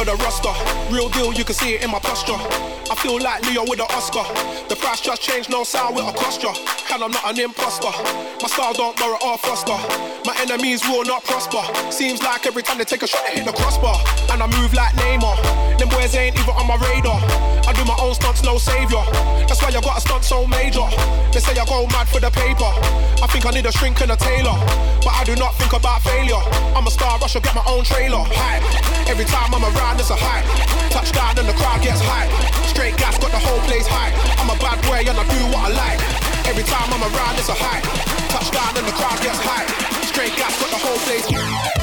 of the roster. Real deal, you can see it in my posture. I feel like Leo with an Oscar. The price just changed, no sound with a posture. And I'm not an imposter. My style don't borrow or foster. My enemies will not prosper. Seems like every time they take a shot, they hit the crossbar. And I move like Neymar. Them boys ain't even on my radar. I do my own stunts, no savior. That's why you got a stunt so major. They say I go mad for the paper. I think I need a shrink and a tailor. But I do not think about failure. I'm a star, I should get my own trailer. Hype. Every time I'm around, it's a hype. Touchdown and the crowd gets hype. Straight gas, got the whole place hype. I'm a bad boy and I do what I like. Every time I'm around, it's a hype. Touchdown and the crowd gets hype. Straight gas, got the whole place hype.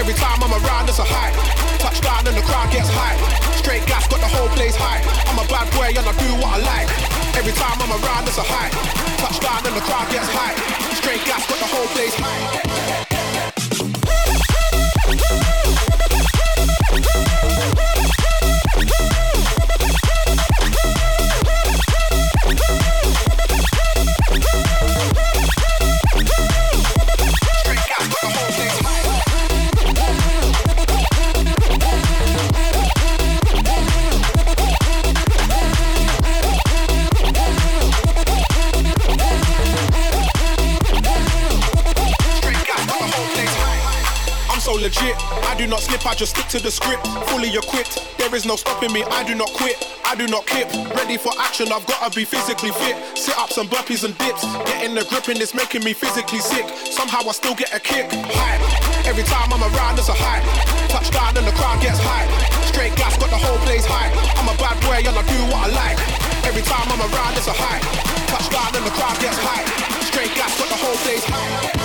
Every time I'm around, it's a hype. Touchdown and the crowd gets hype. Straight gas, got the whole place high. I'm a bad boy and I do what I like. Every time I'm around, it's a high. Touchdown and the crowd gets high. Straight gas, got the whole place high. Legit, I do not slip, I just stick to the script. Fully equipped, there is no stopping me. I do not quit, I do not kip. Ready for action, I've gotta be physically fit. Sit-ups and burpees and dips. Getting the grip and it's making me physically sick. Somehow I still get a kick. Hype. Every time I'm around, it's a hype. Touchdown and the crowd gets hype. Straight gas, got the whole place hype. I'm a bad boy and I do what I like. Every time I'm around, it's a hype. Touchdown and the crowd gets hype. Straight gas, got the whole place hype.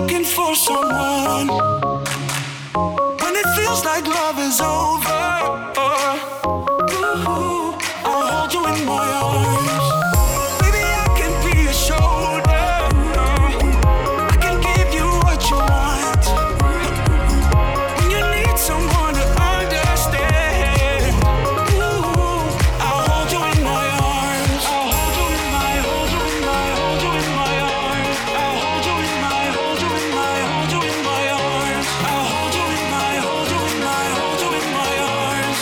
looking for someone. When it feels like love is over, ooh, I'll hold you in my arms. Maybe I can be your shoulder. I can give you what you want. When you need someone to understand, ooh, I'll hold you in my arms. I'll hold you in my, hold you in my, hold you in my arms. I'll hold you in my, hold you in my, hold you in my arms. I'll hold you in my, hold you in my, hold you in my arms.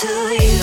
to you.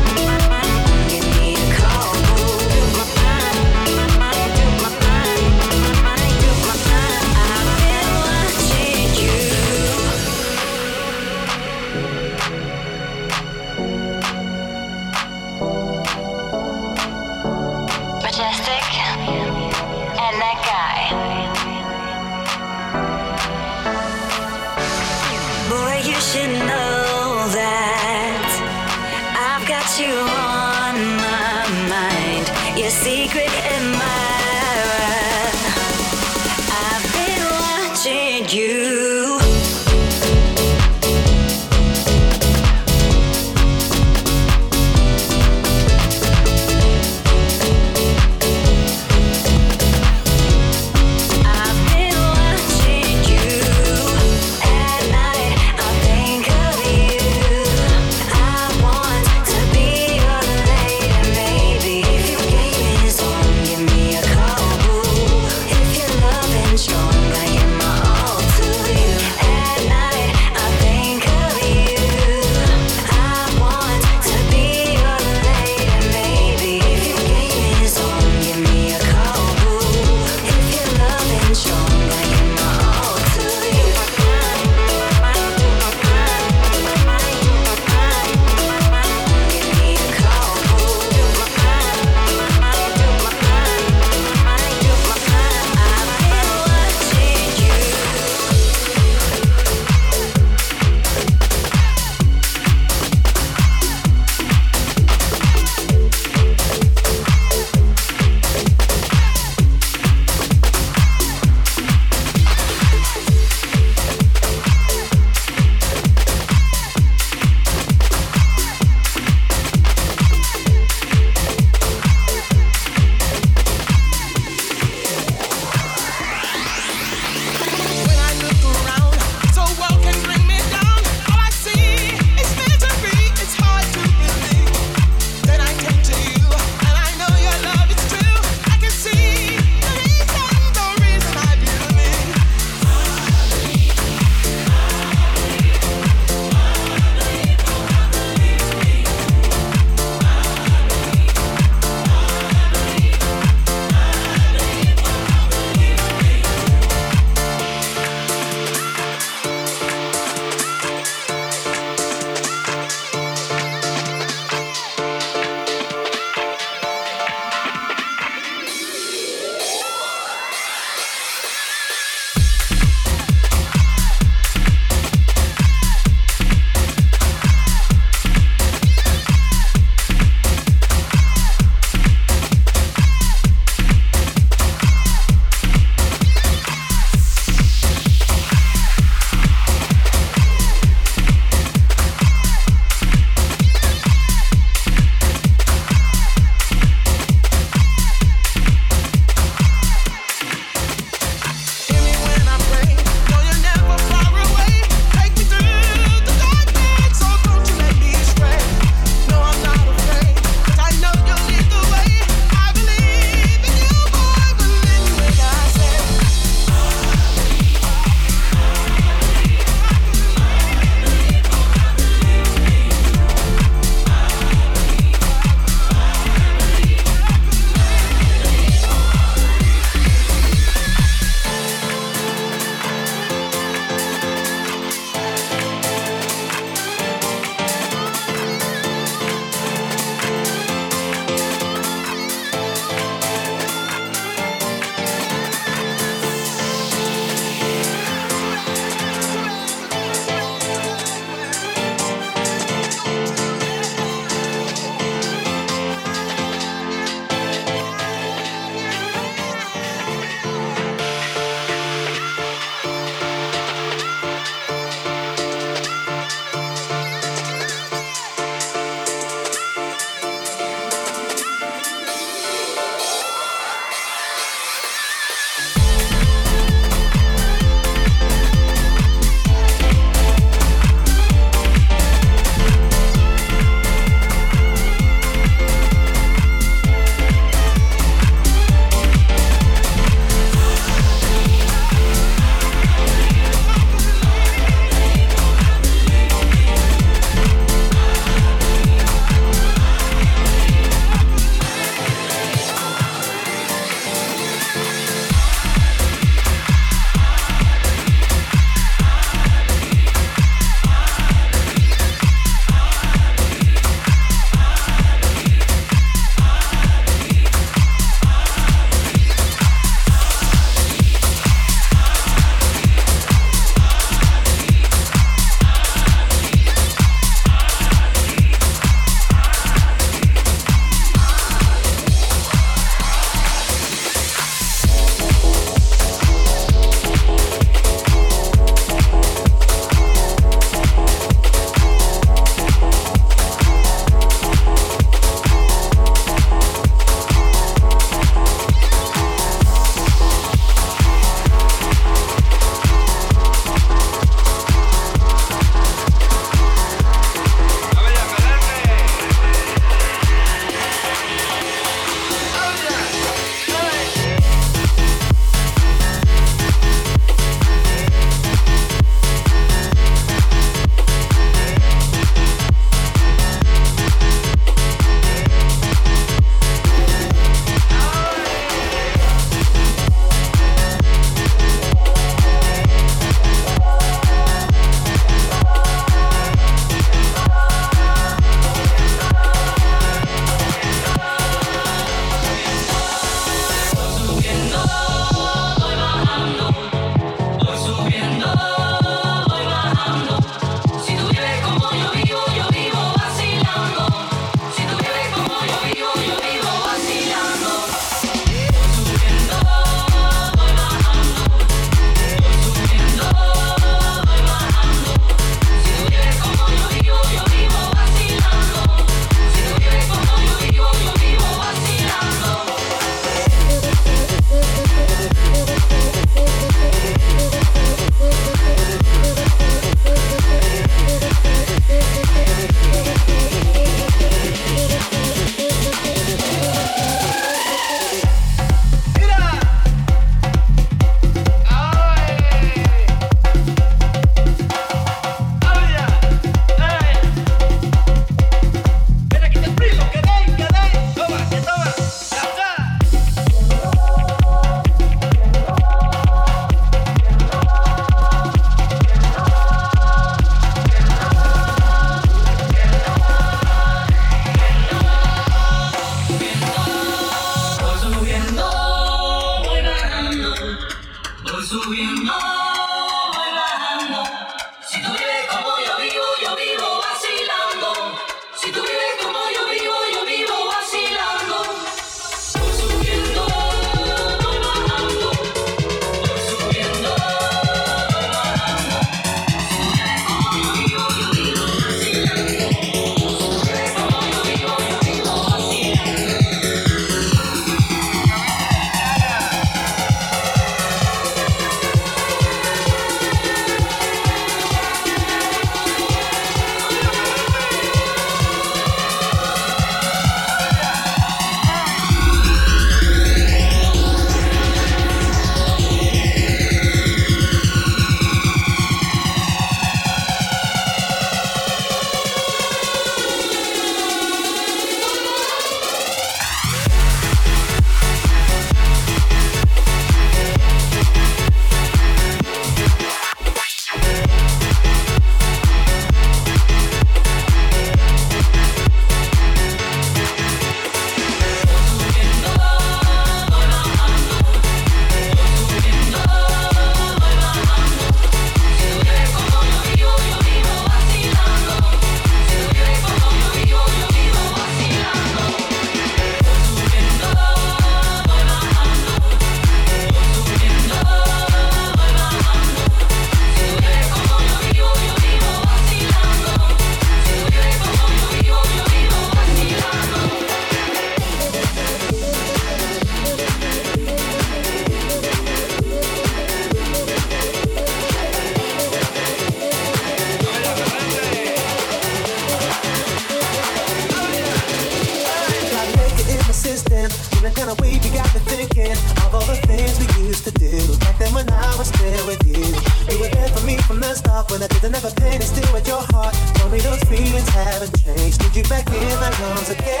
another pain is still at your heart. Tell me those feelings haven't changed. Need you back in my arms again.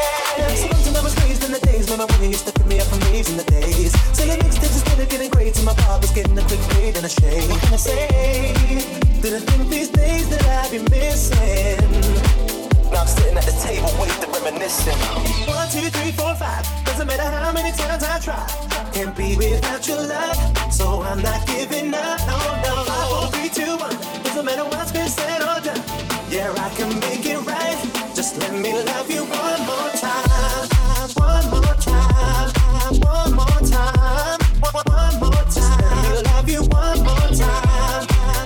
So long to my squeezed in the days when my woman used to pick me up from leaves in the days. So your mixtapes instead of getting great, so my pop was getting a quick fade and a shade. What can I say? Didn't think these days that I'd be missing. Now I'm sitting at the table with the reminiscing. 1, 2, 3, 4, 5. Doesn't matter how many times I try, I can't be without your love. So I'm not giving up, no, no. 5, 4, 3, 2, 1. Doesn't matter what's been said or done. Yeah, I can make it right. Just let me love you one more time. One more time. One more time. One more time. Just let me love you one more time.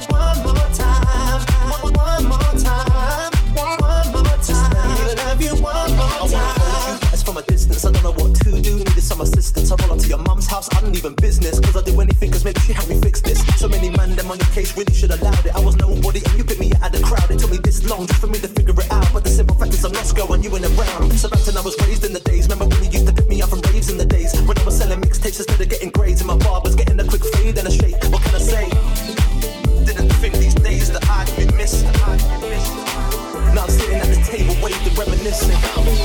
One more time. One more time. One more time. Just let me love you one more time. From a distance, I don't know what to do, needed some assistance. I roll up to your mum's house, I don't even business. Cause I do anything, cause maybe she helped me fix this. So many man, them on your case really should allowed it. I was nobody and you picked me out of the crowd. It took me this long just for me to figure it out. But the simple fact is I'm lost going, you ain't around. So back then I was raised in the days, remember when you used to pick me up from raves in the days. When I was selling mixtapes instead of getting grades. And my barber's getting a quick fade and a shake. What can I say? Didn't think these days that I'd be missing. Now I'm sitting at the table waiting to reminiscing.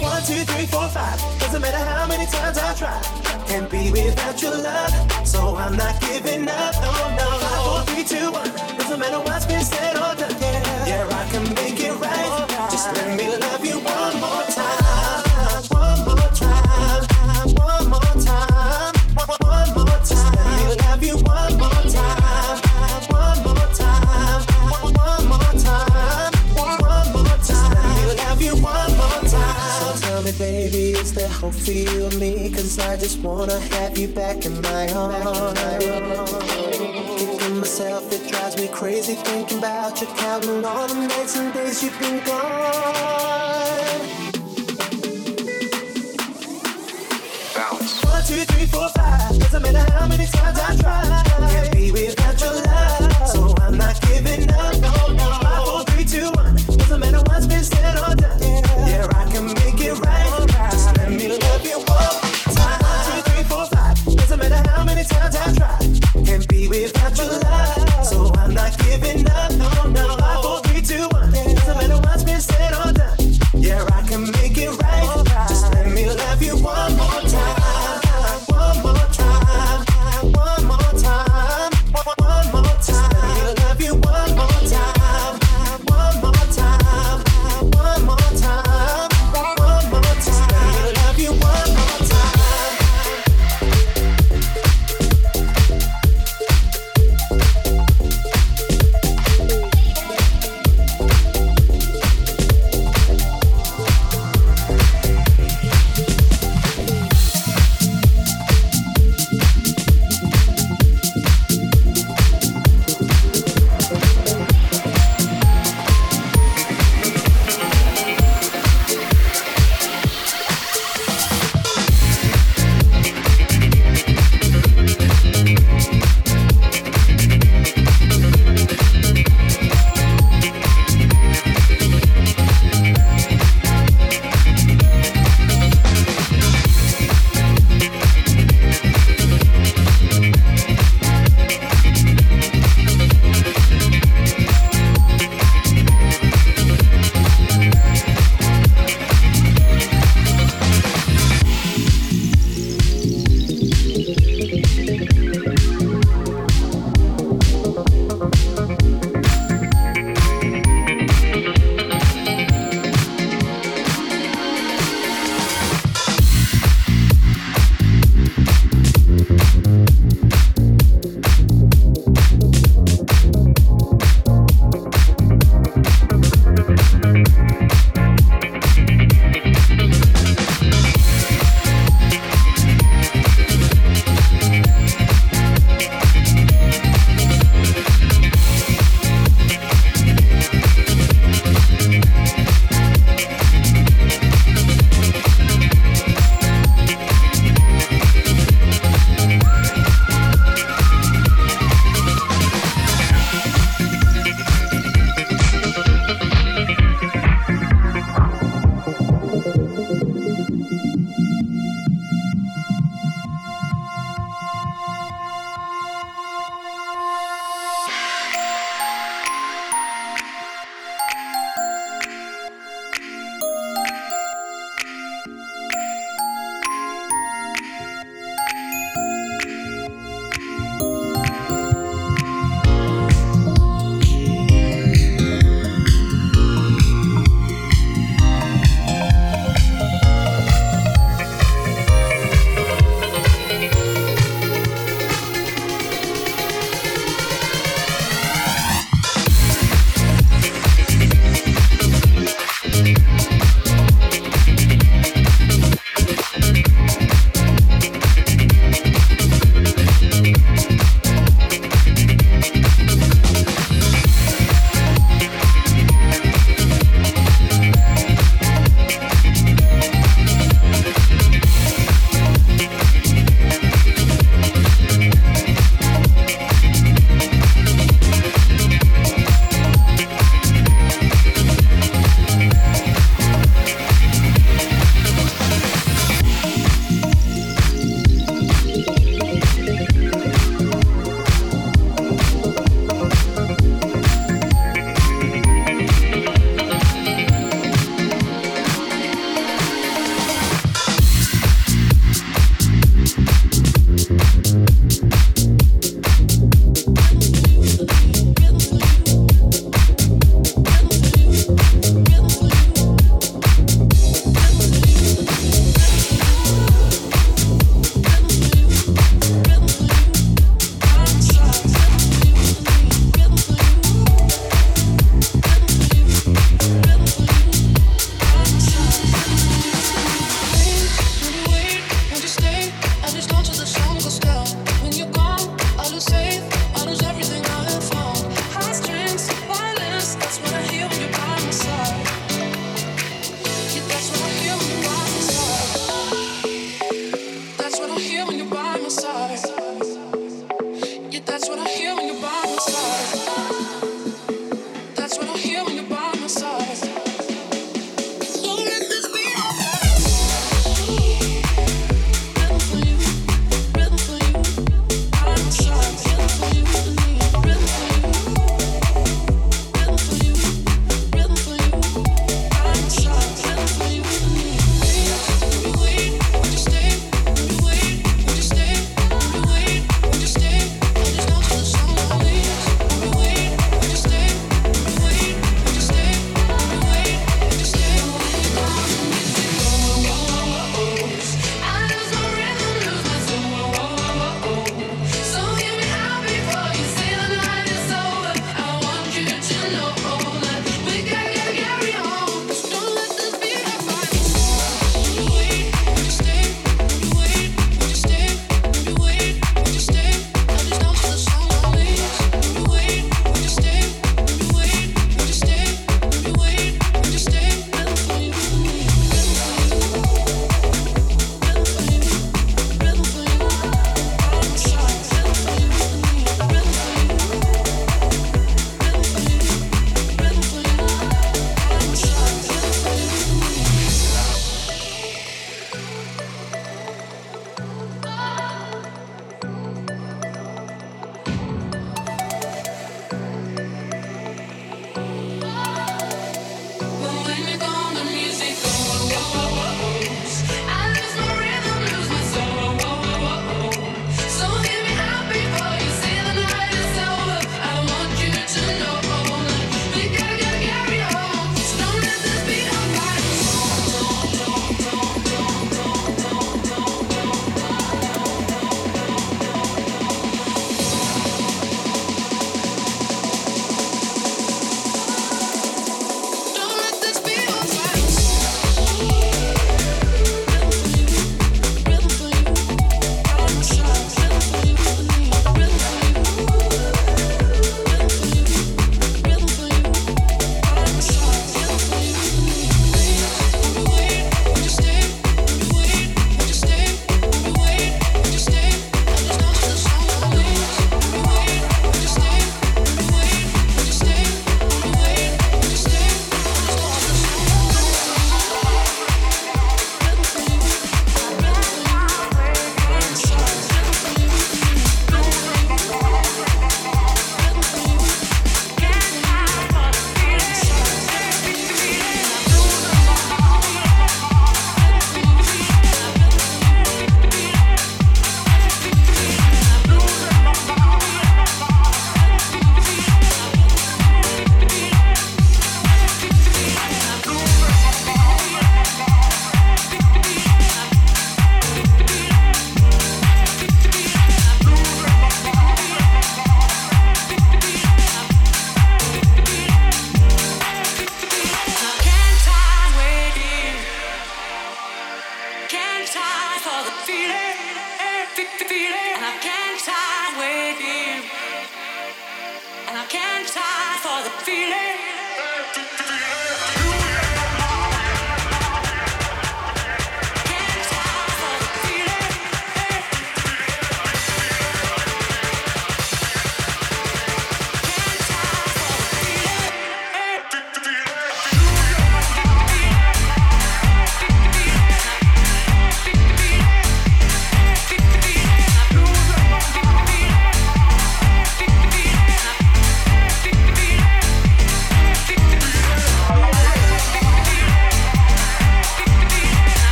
1, 2, 3, 4, 5. Doesn't matter how many times I try, can't be without your love. So I'm not giving up, no, no. 5, 4, 3, 2, 1. Doesn't matter what's been said or done. Yeah, I can make it right. Just let me love you one more time. One more time. One more time. One more time. Just let me love you one more time. One more time. One more time. You one more time. So tell me, baby, is there hope for you and me? Cause I just wanna have you back in my arms. Kicking myself, it drives me crazy thinking about you, counting all the nights and days you've been gone. Bounce. 1, 2, 3, 4, 5. Doesn't matter how many times I try, can't be without your love. So I'm not giving up, no, no. 5, 4, 3, 2, 1. Doesn't matter what's been said or done. Yeah, I can make it right. Just let me love you one time. 1, 2, 3, 4, 5. Doesn't matter how many times I try, can't be without your love. So I'm not giving up, no, no. 5, 4, 3, 2, 1. Doesn't matter what's been said or done. Yeah, I can make it right. Just let me love you one more time. One more time. One more time. One more time. Just let me love you one more time.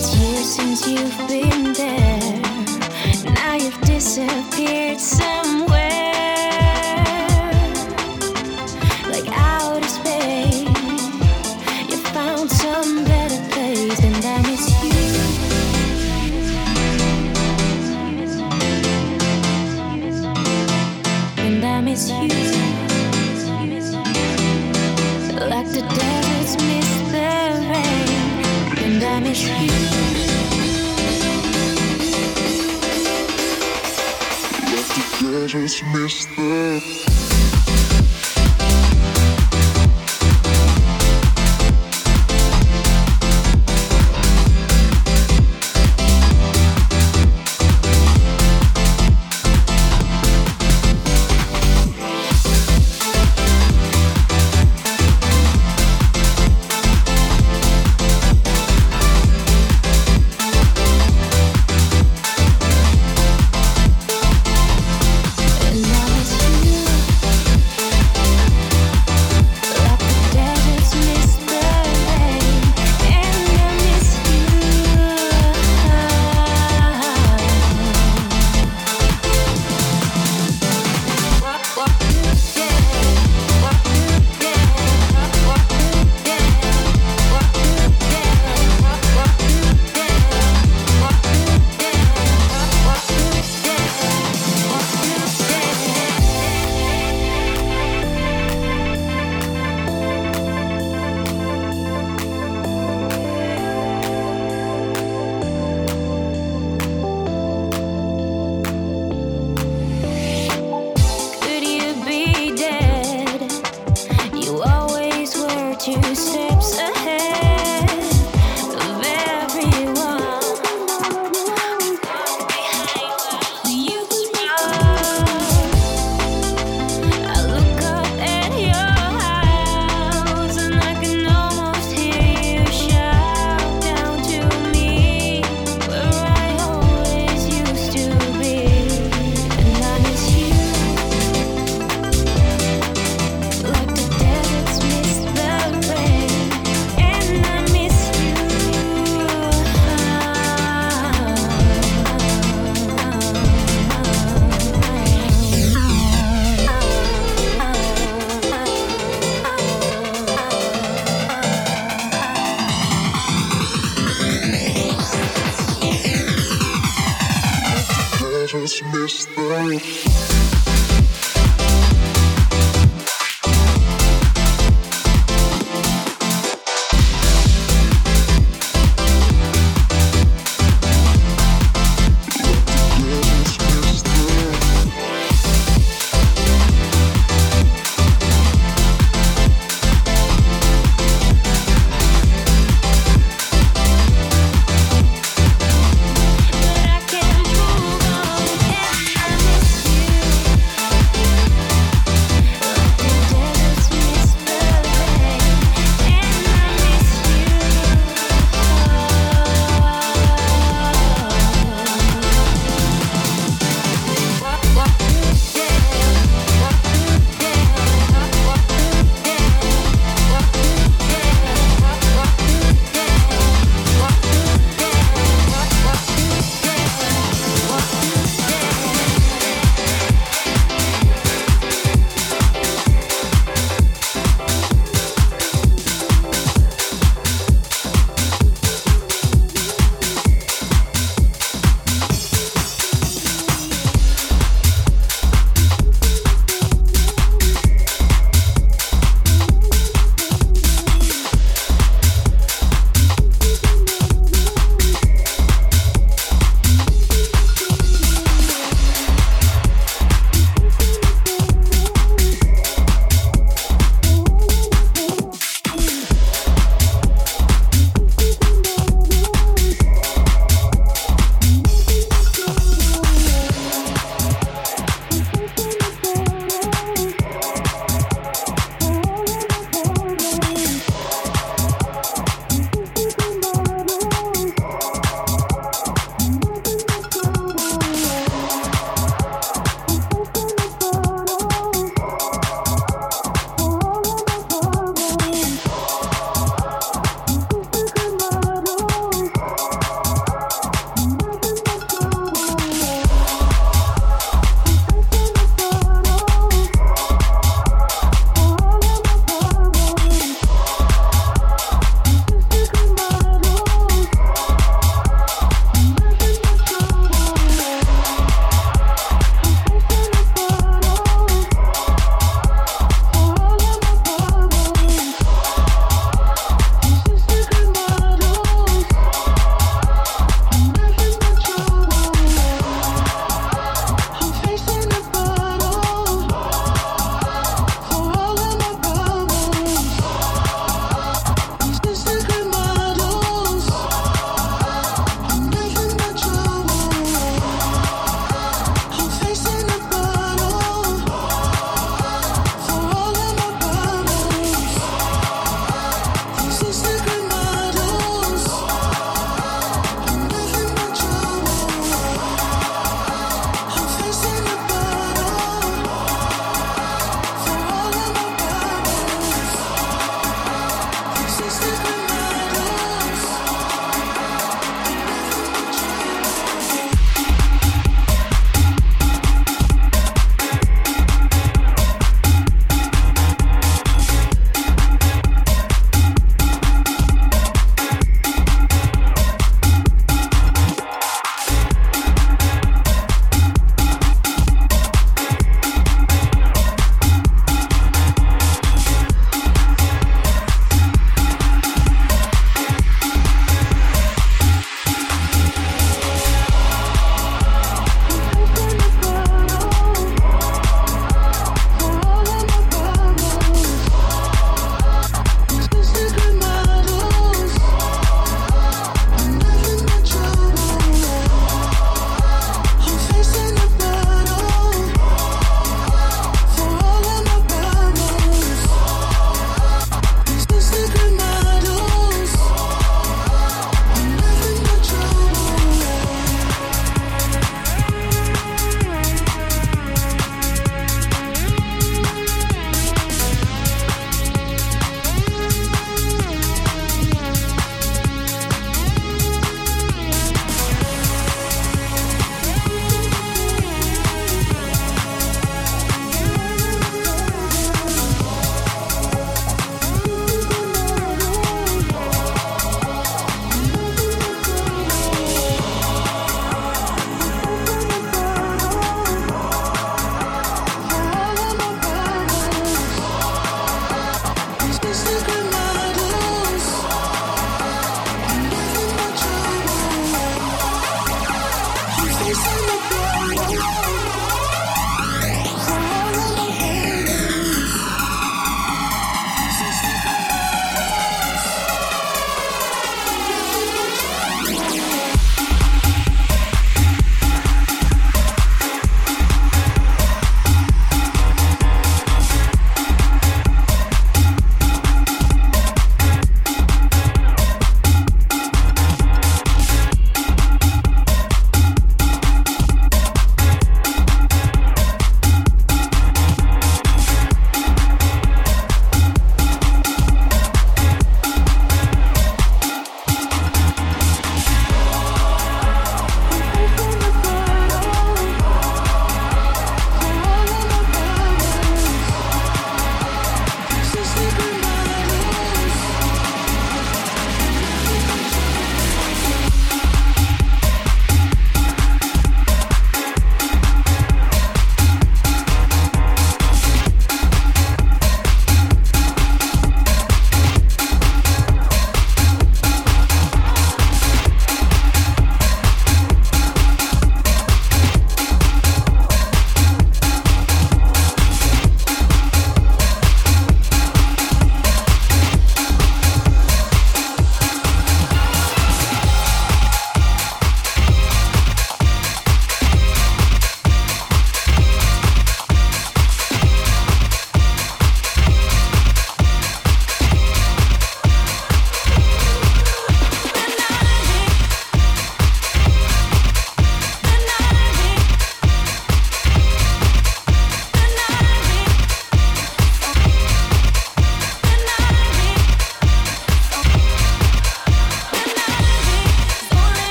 It's years since you've been there. Now you've disappeared somewhere, like out of space. You found some better place, and I miss you. And I miss you, like the deserts miss the rain. And I miss you. Let the deserts miss the. Just miss the.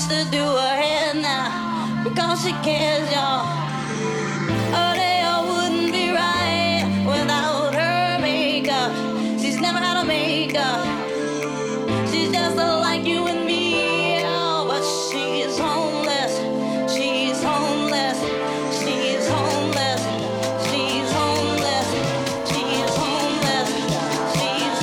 has to do her hair now because she cares, y'all. Her hair wouldn't be right without her makeup. She's never had a makeup. She's just like you and me, oh, but she's homeless. She's homeless. She's homeless. She's homeless. She's homeless. She's homeless. She's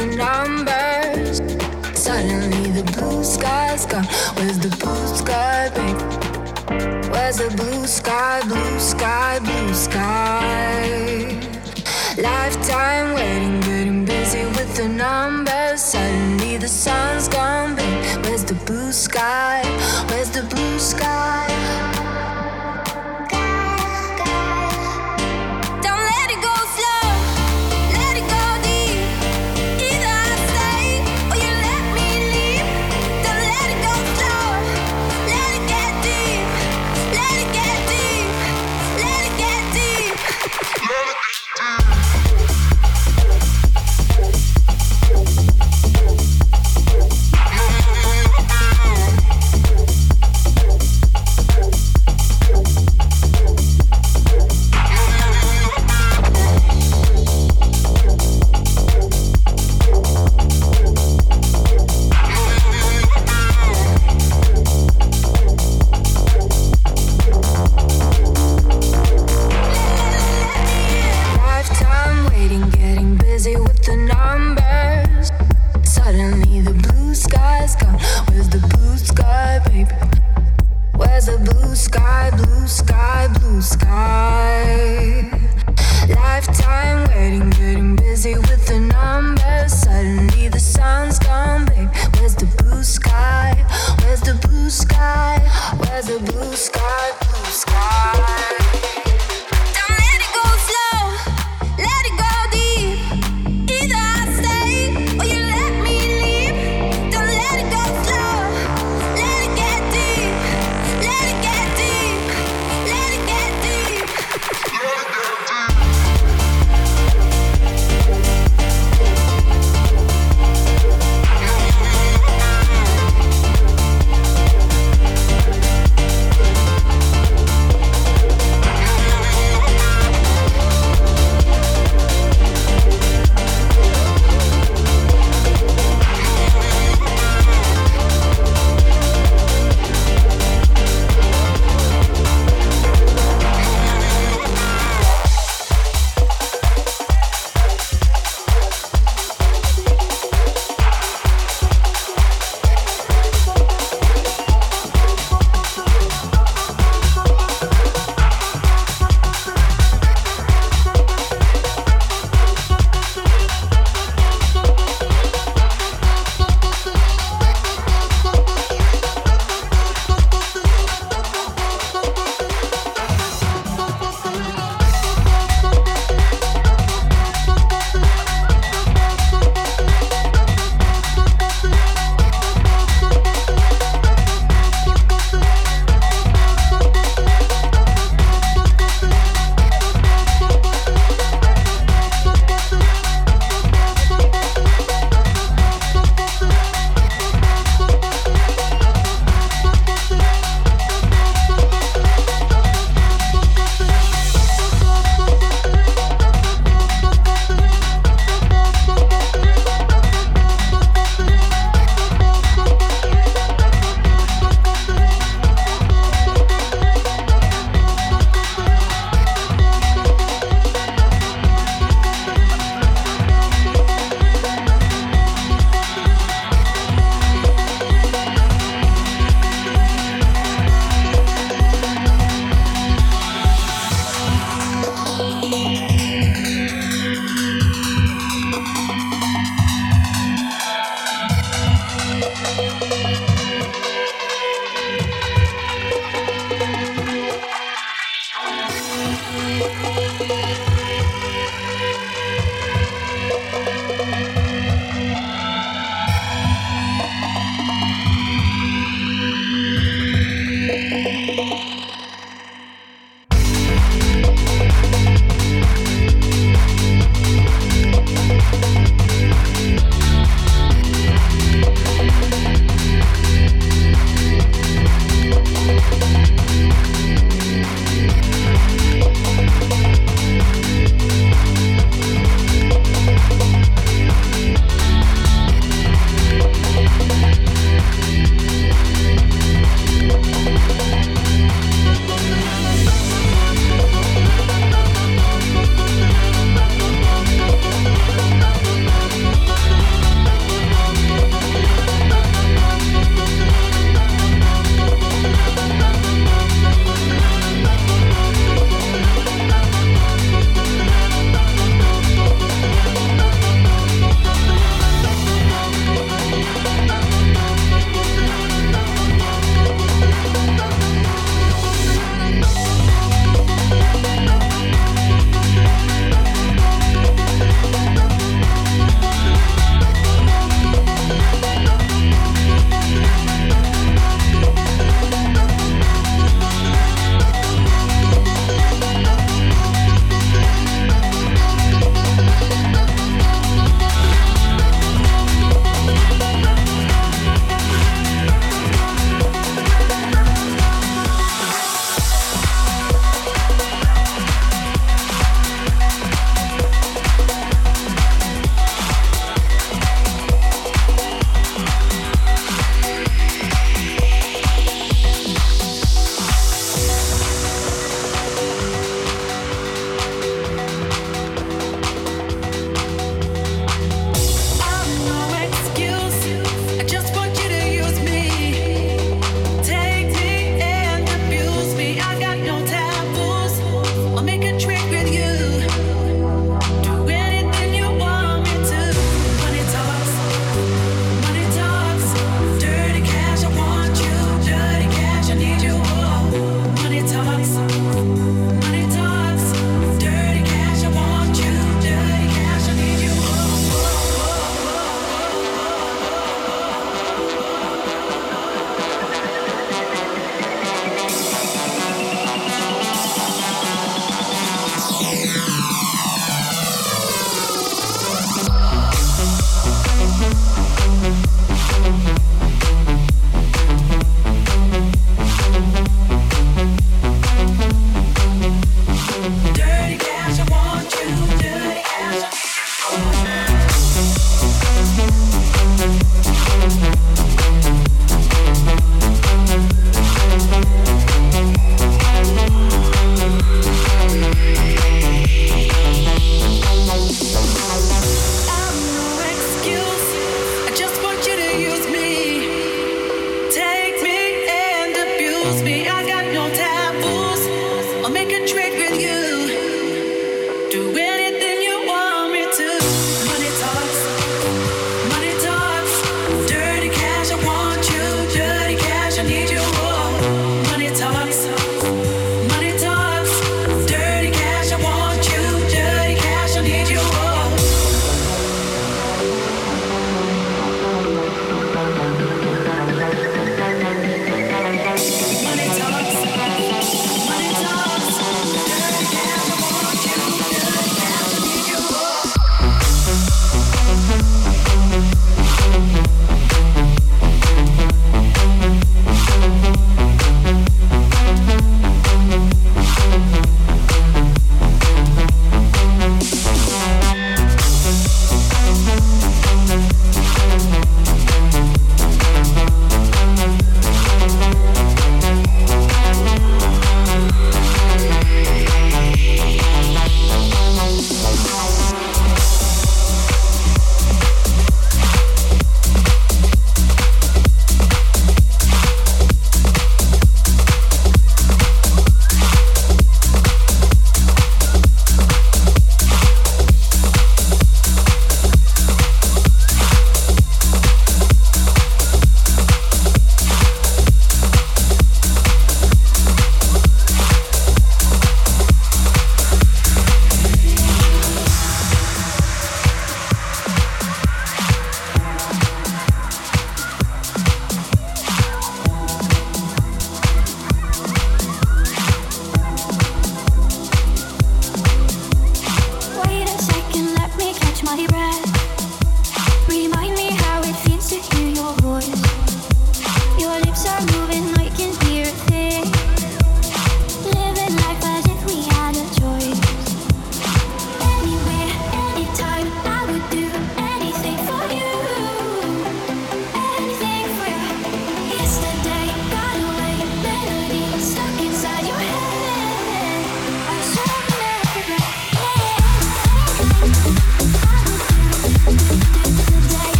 the numbers. Suddenly the blue sky's gone. Where's the blue sky, babe? Where's the blue sky, blue sky, blue sky? Lifetime waiting, getting busy with the numbers. Suddenly the sun's gone, babe. Where's the blue sky? Where's the blue sky?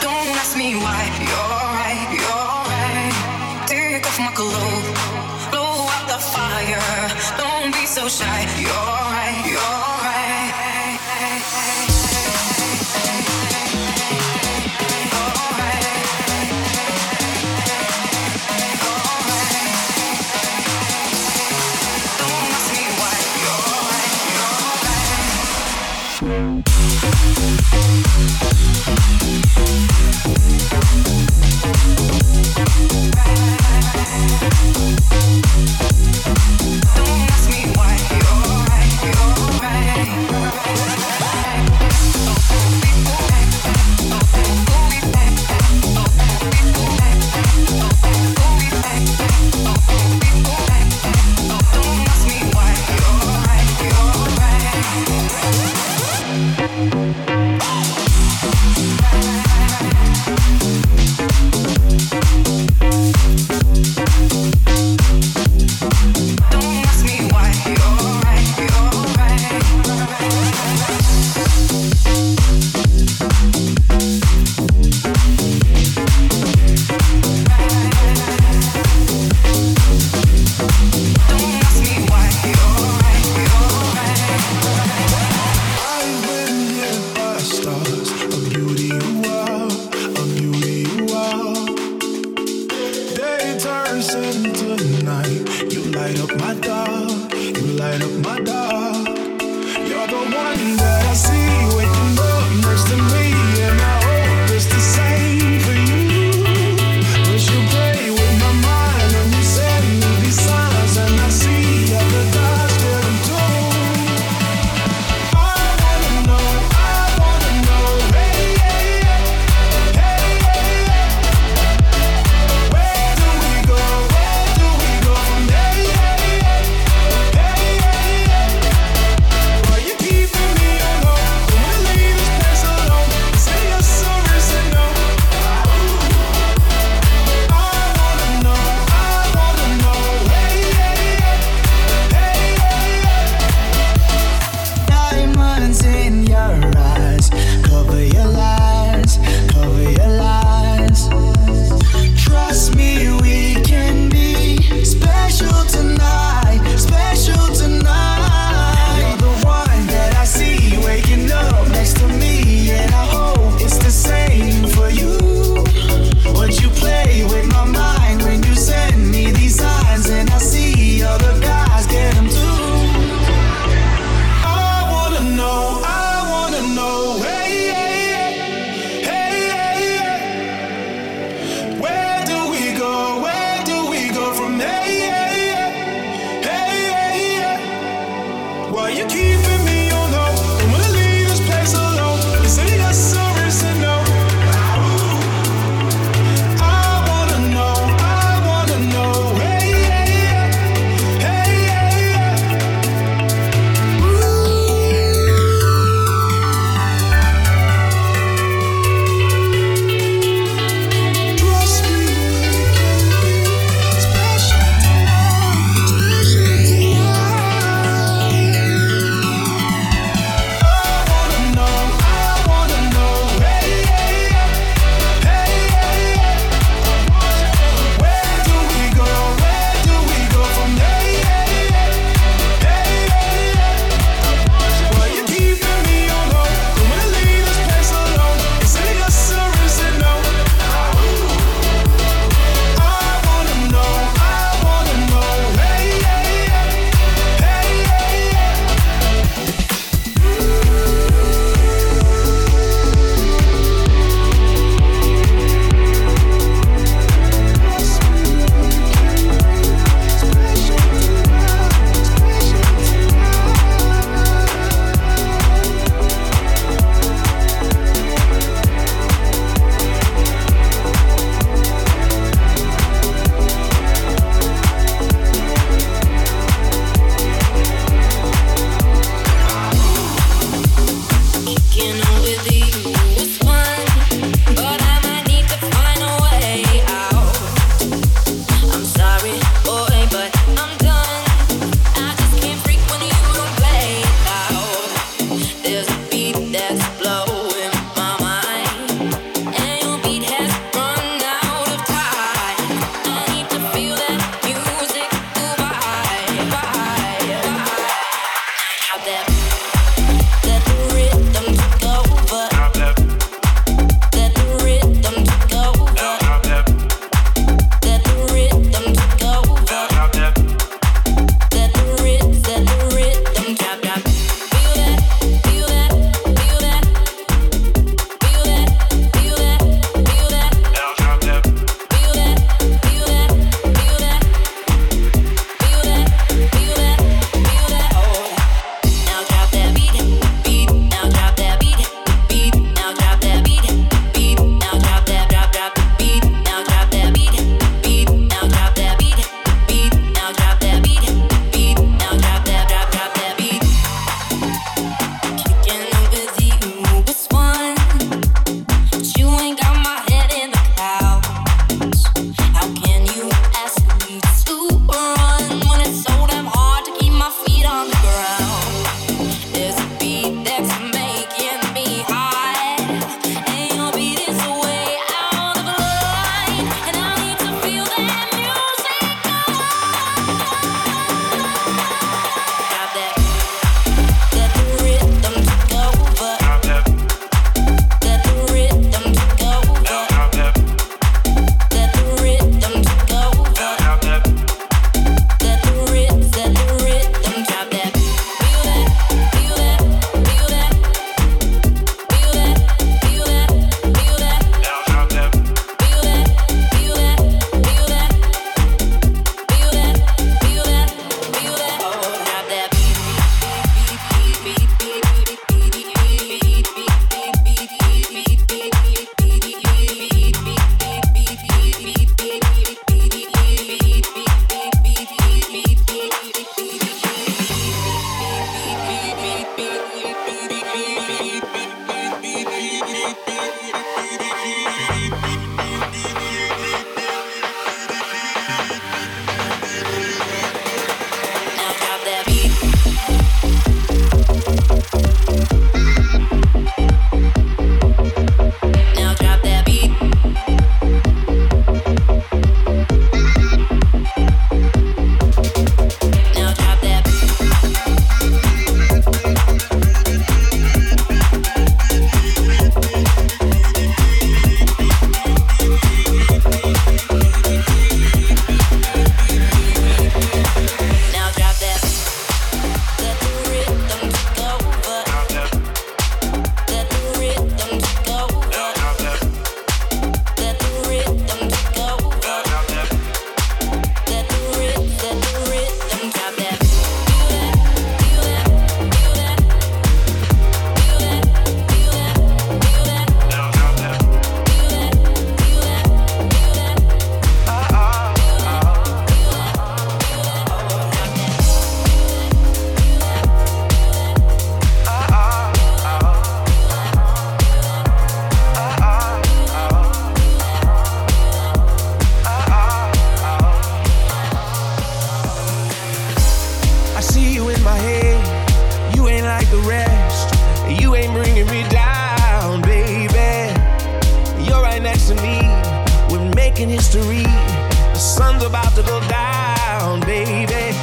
Don't ask me why you're right. mystery. The sun's about to go down, baby.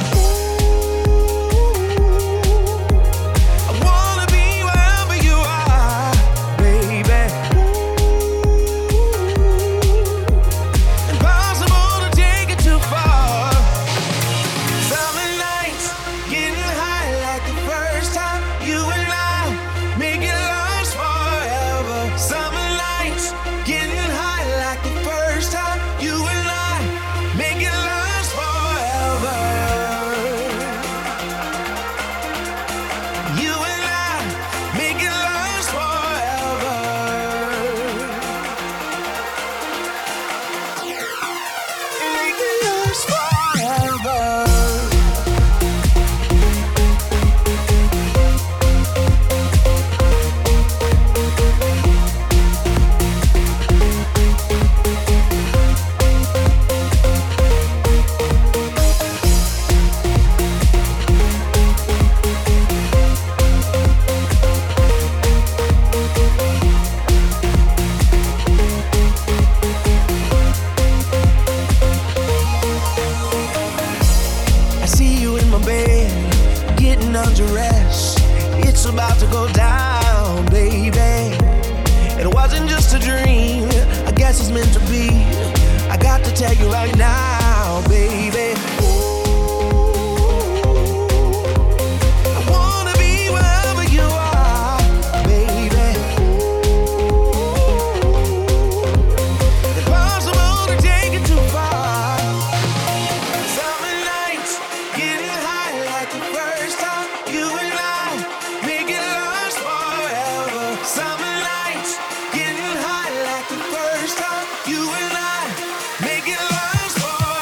Make it last for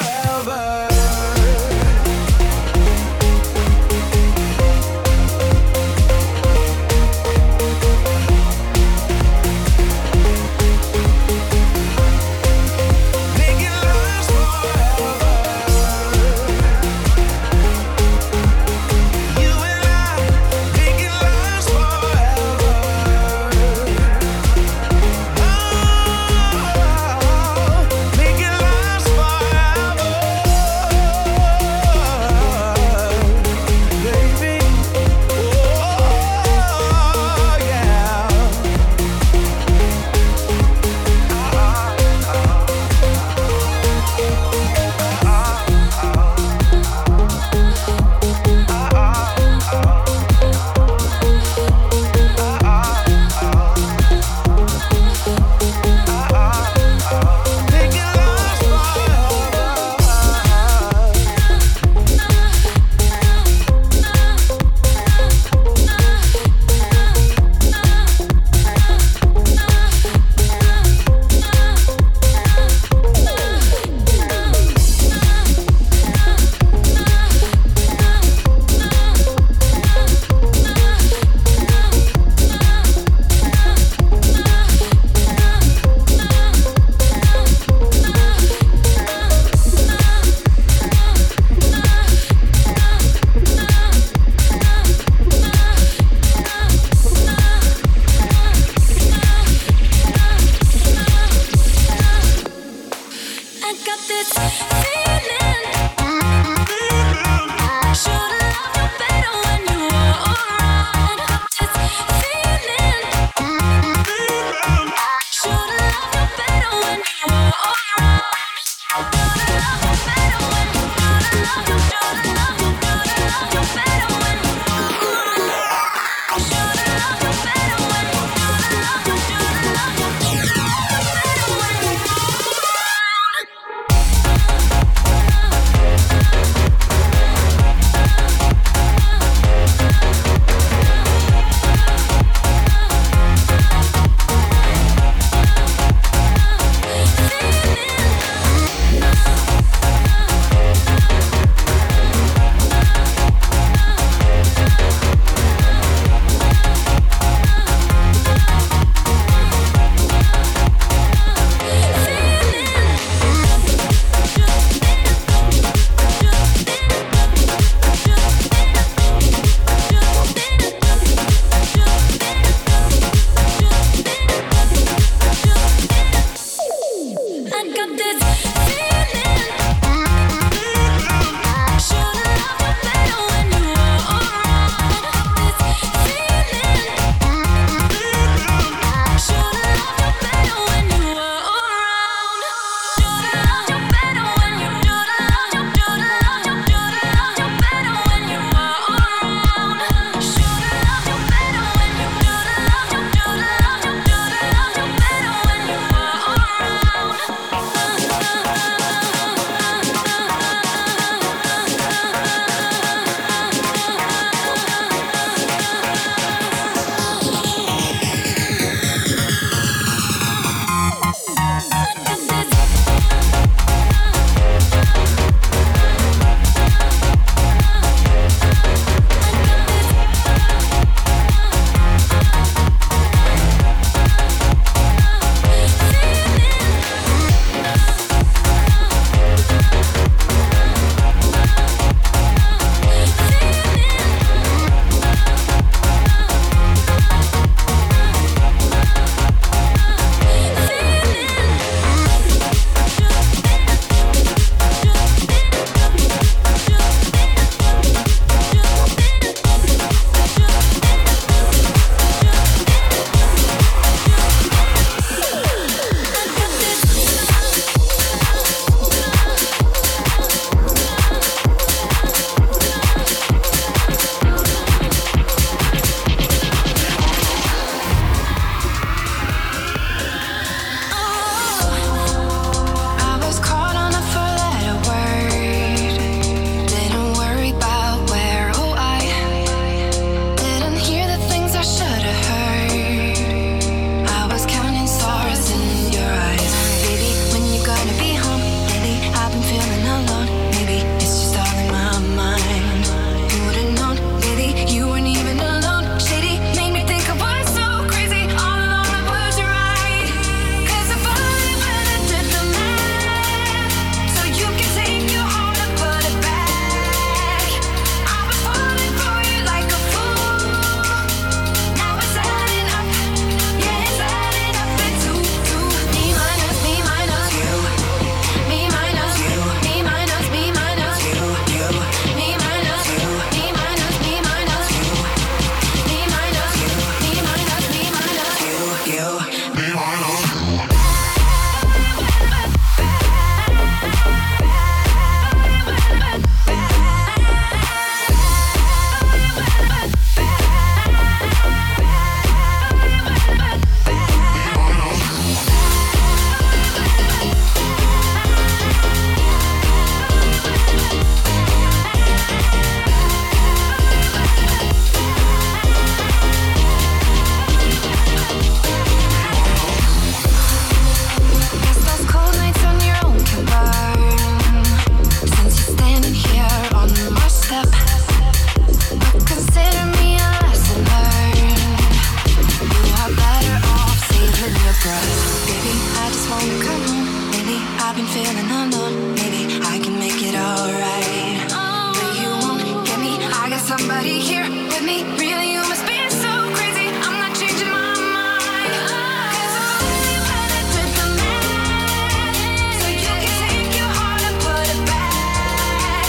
just wanna come home. Maybe I've been feeling unknown. Maybe I can make it alright. But you won't get me. I got somebody here with me. Really, you must be so crazy. I'm not changing my mind. 'Cause I really wanna do the math, so you can take your heart and put it back.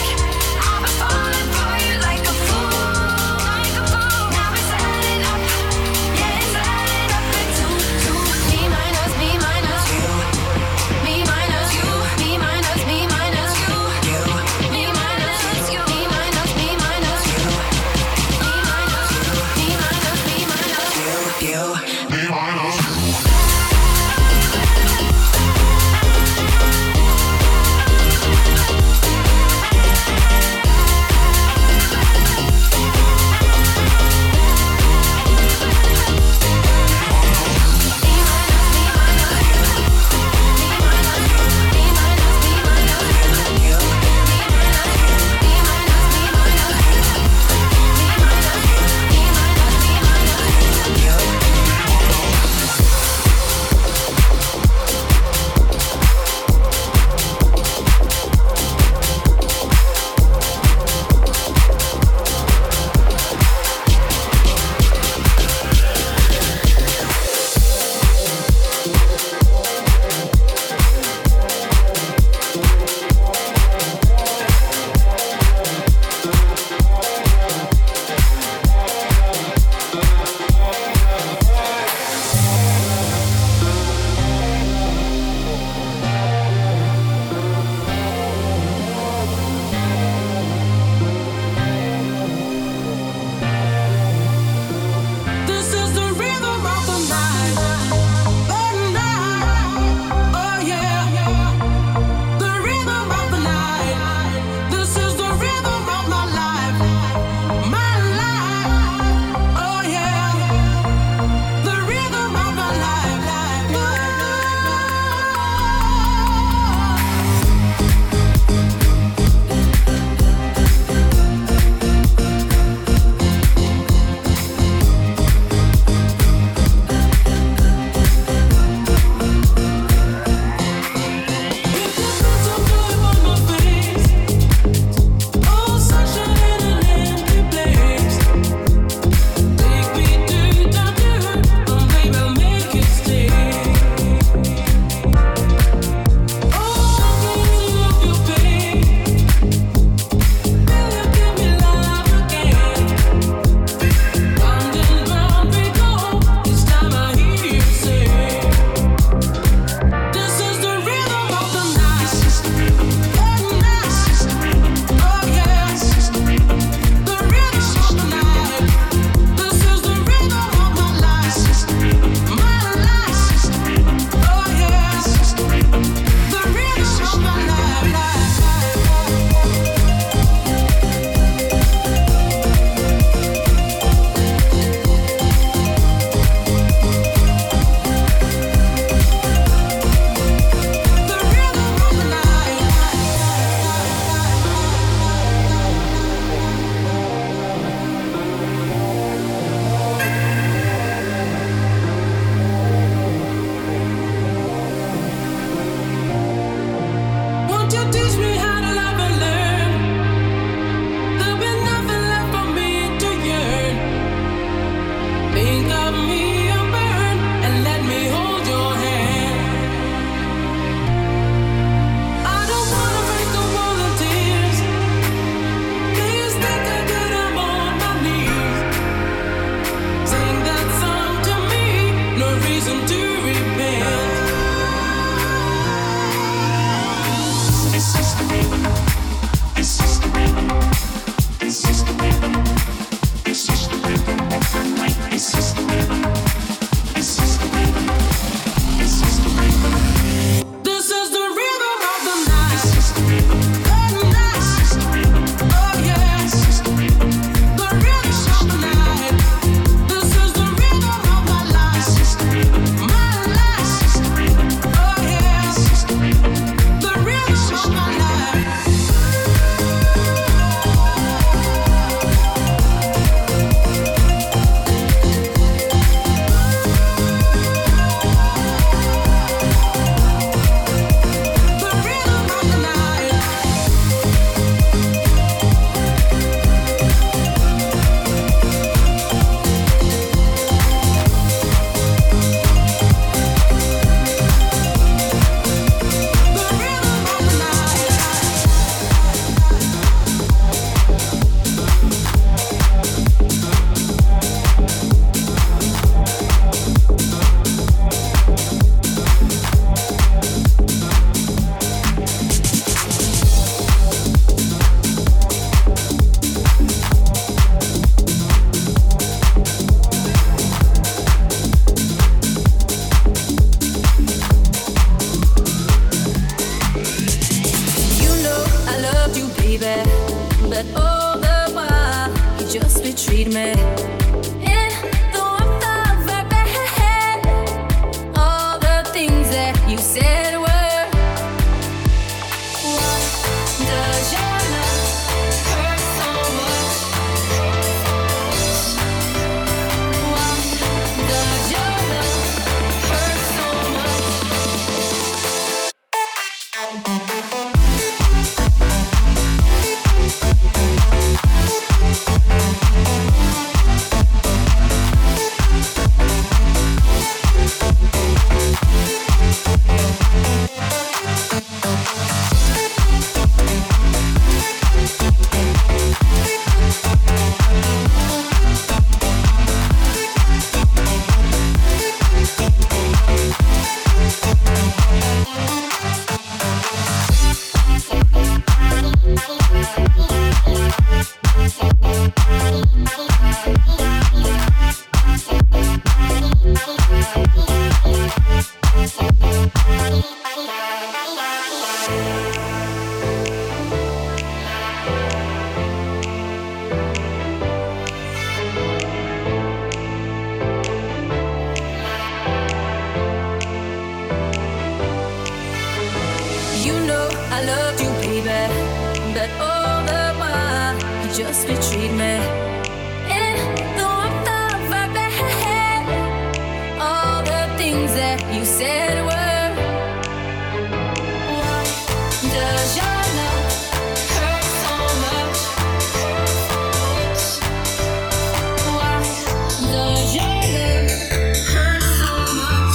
I've been falling for you like a fool. Now it's adding up. Yeah, it's adding up into two. Me minus, me minus you. Me minus you. Me minus, me minus you. You. Me minus you. Me minus, me minus you. Me minus. You know I loved you, baby, but all the while you just betrayed me. In the warmth of our bed, all the things that you said were. Does your love hurt so much? Why does your love hurt so much?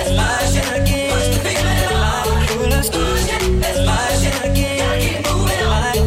That's my shit again. I keep moving like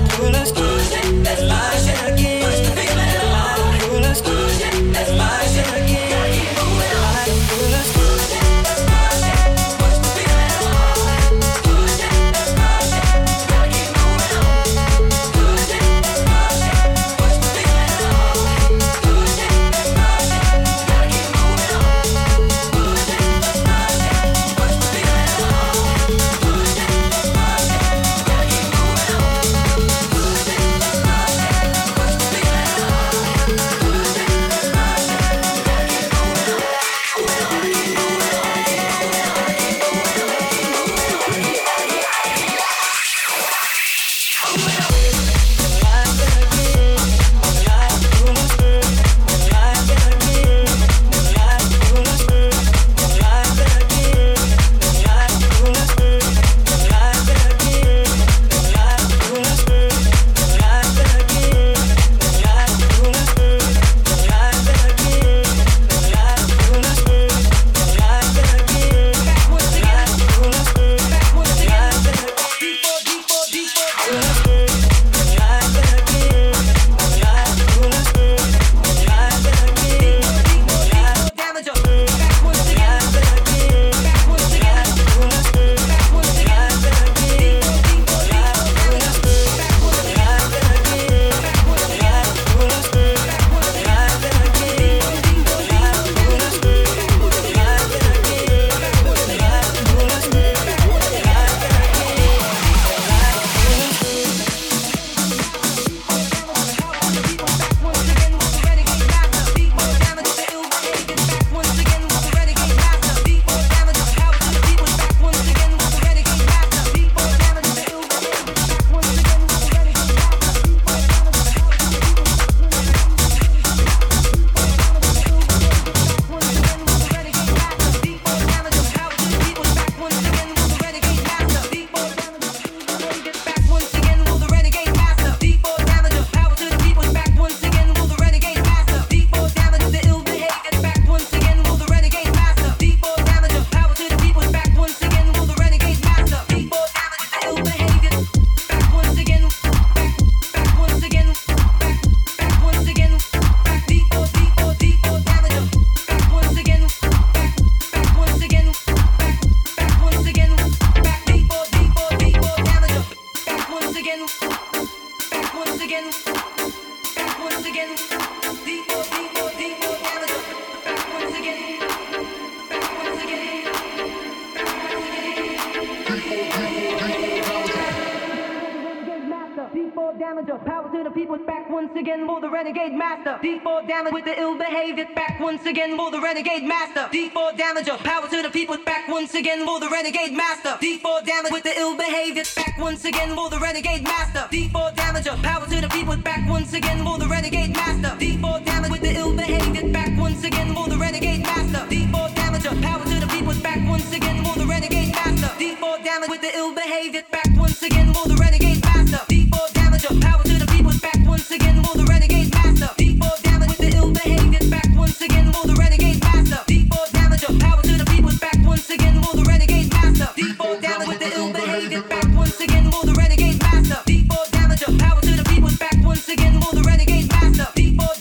challenger. Power to the people, back once again for the renegade master. D4 damage with the ill behavior, back once again for the renegade master. D4 damager. Power to the people, back once again for the renegade master. D4 damage with the ill behavior, back once again for the renegade master. D4 damager. Power to the people, back once again for the renegade master. D4 damage with the ill behavior, back once again for the renegade master. D4 damager. Power to the people, back once again for the renegade master. D4 damage with the ill behavior, back once again for the renegade master. D4 damager. Power to the people, back once again for the renegade master. D4 damage with the ill behavior, back once again for the renegade master. D4 damager. Power to the people, back once again for the renegade master. D4 damage with the ill behavior, back once again for the renegade master. D4 damager. Power to the people, back once again for the renegade master. D4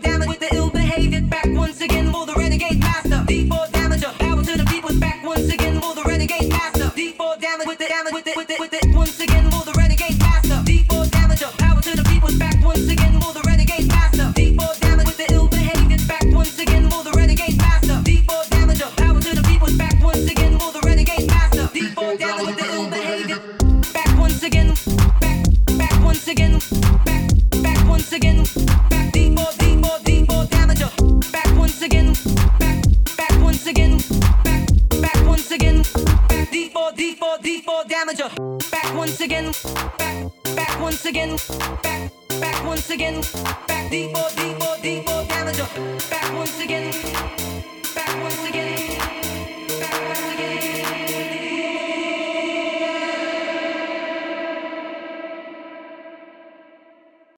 damage with the ill behavior, back once again for the renegade master. D4 damager. Power to the people, back once again for the renegade master. Back once again for the renegade master. D4 damager. Power to the people, back once again for the renegade master. D4 damage with the ill behavior, back once again for the renegade master. D4 damager. Power to the people, back once again for the renegade master. Back once again. D4 damager. Back once again. Back once again. Back D4 damager. Back once again.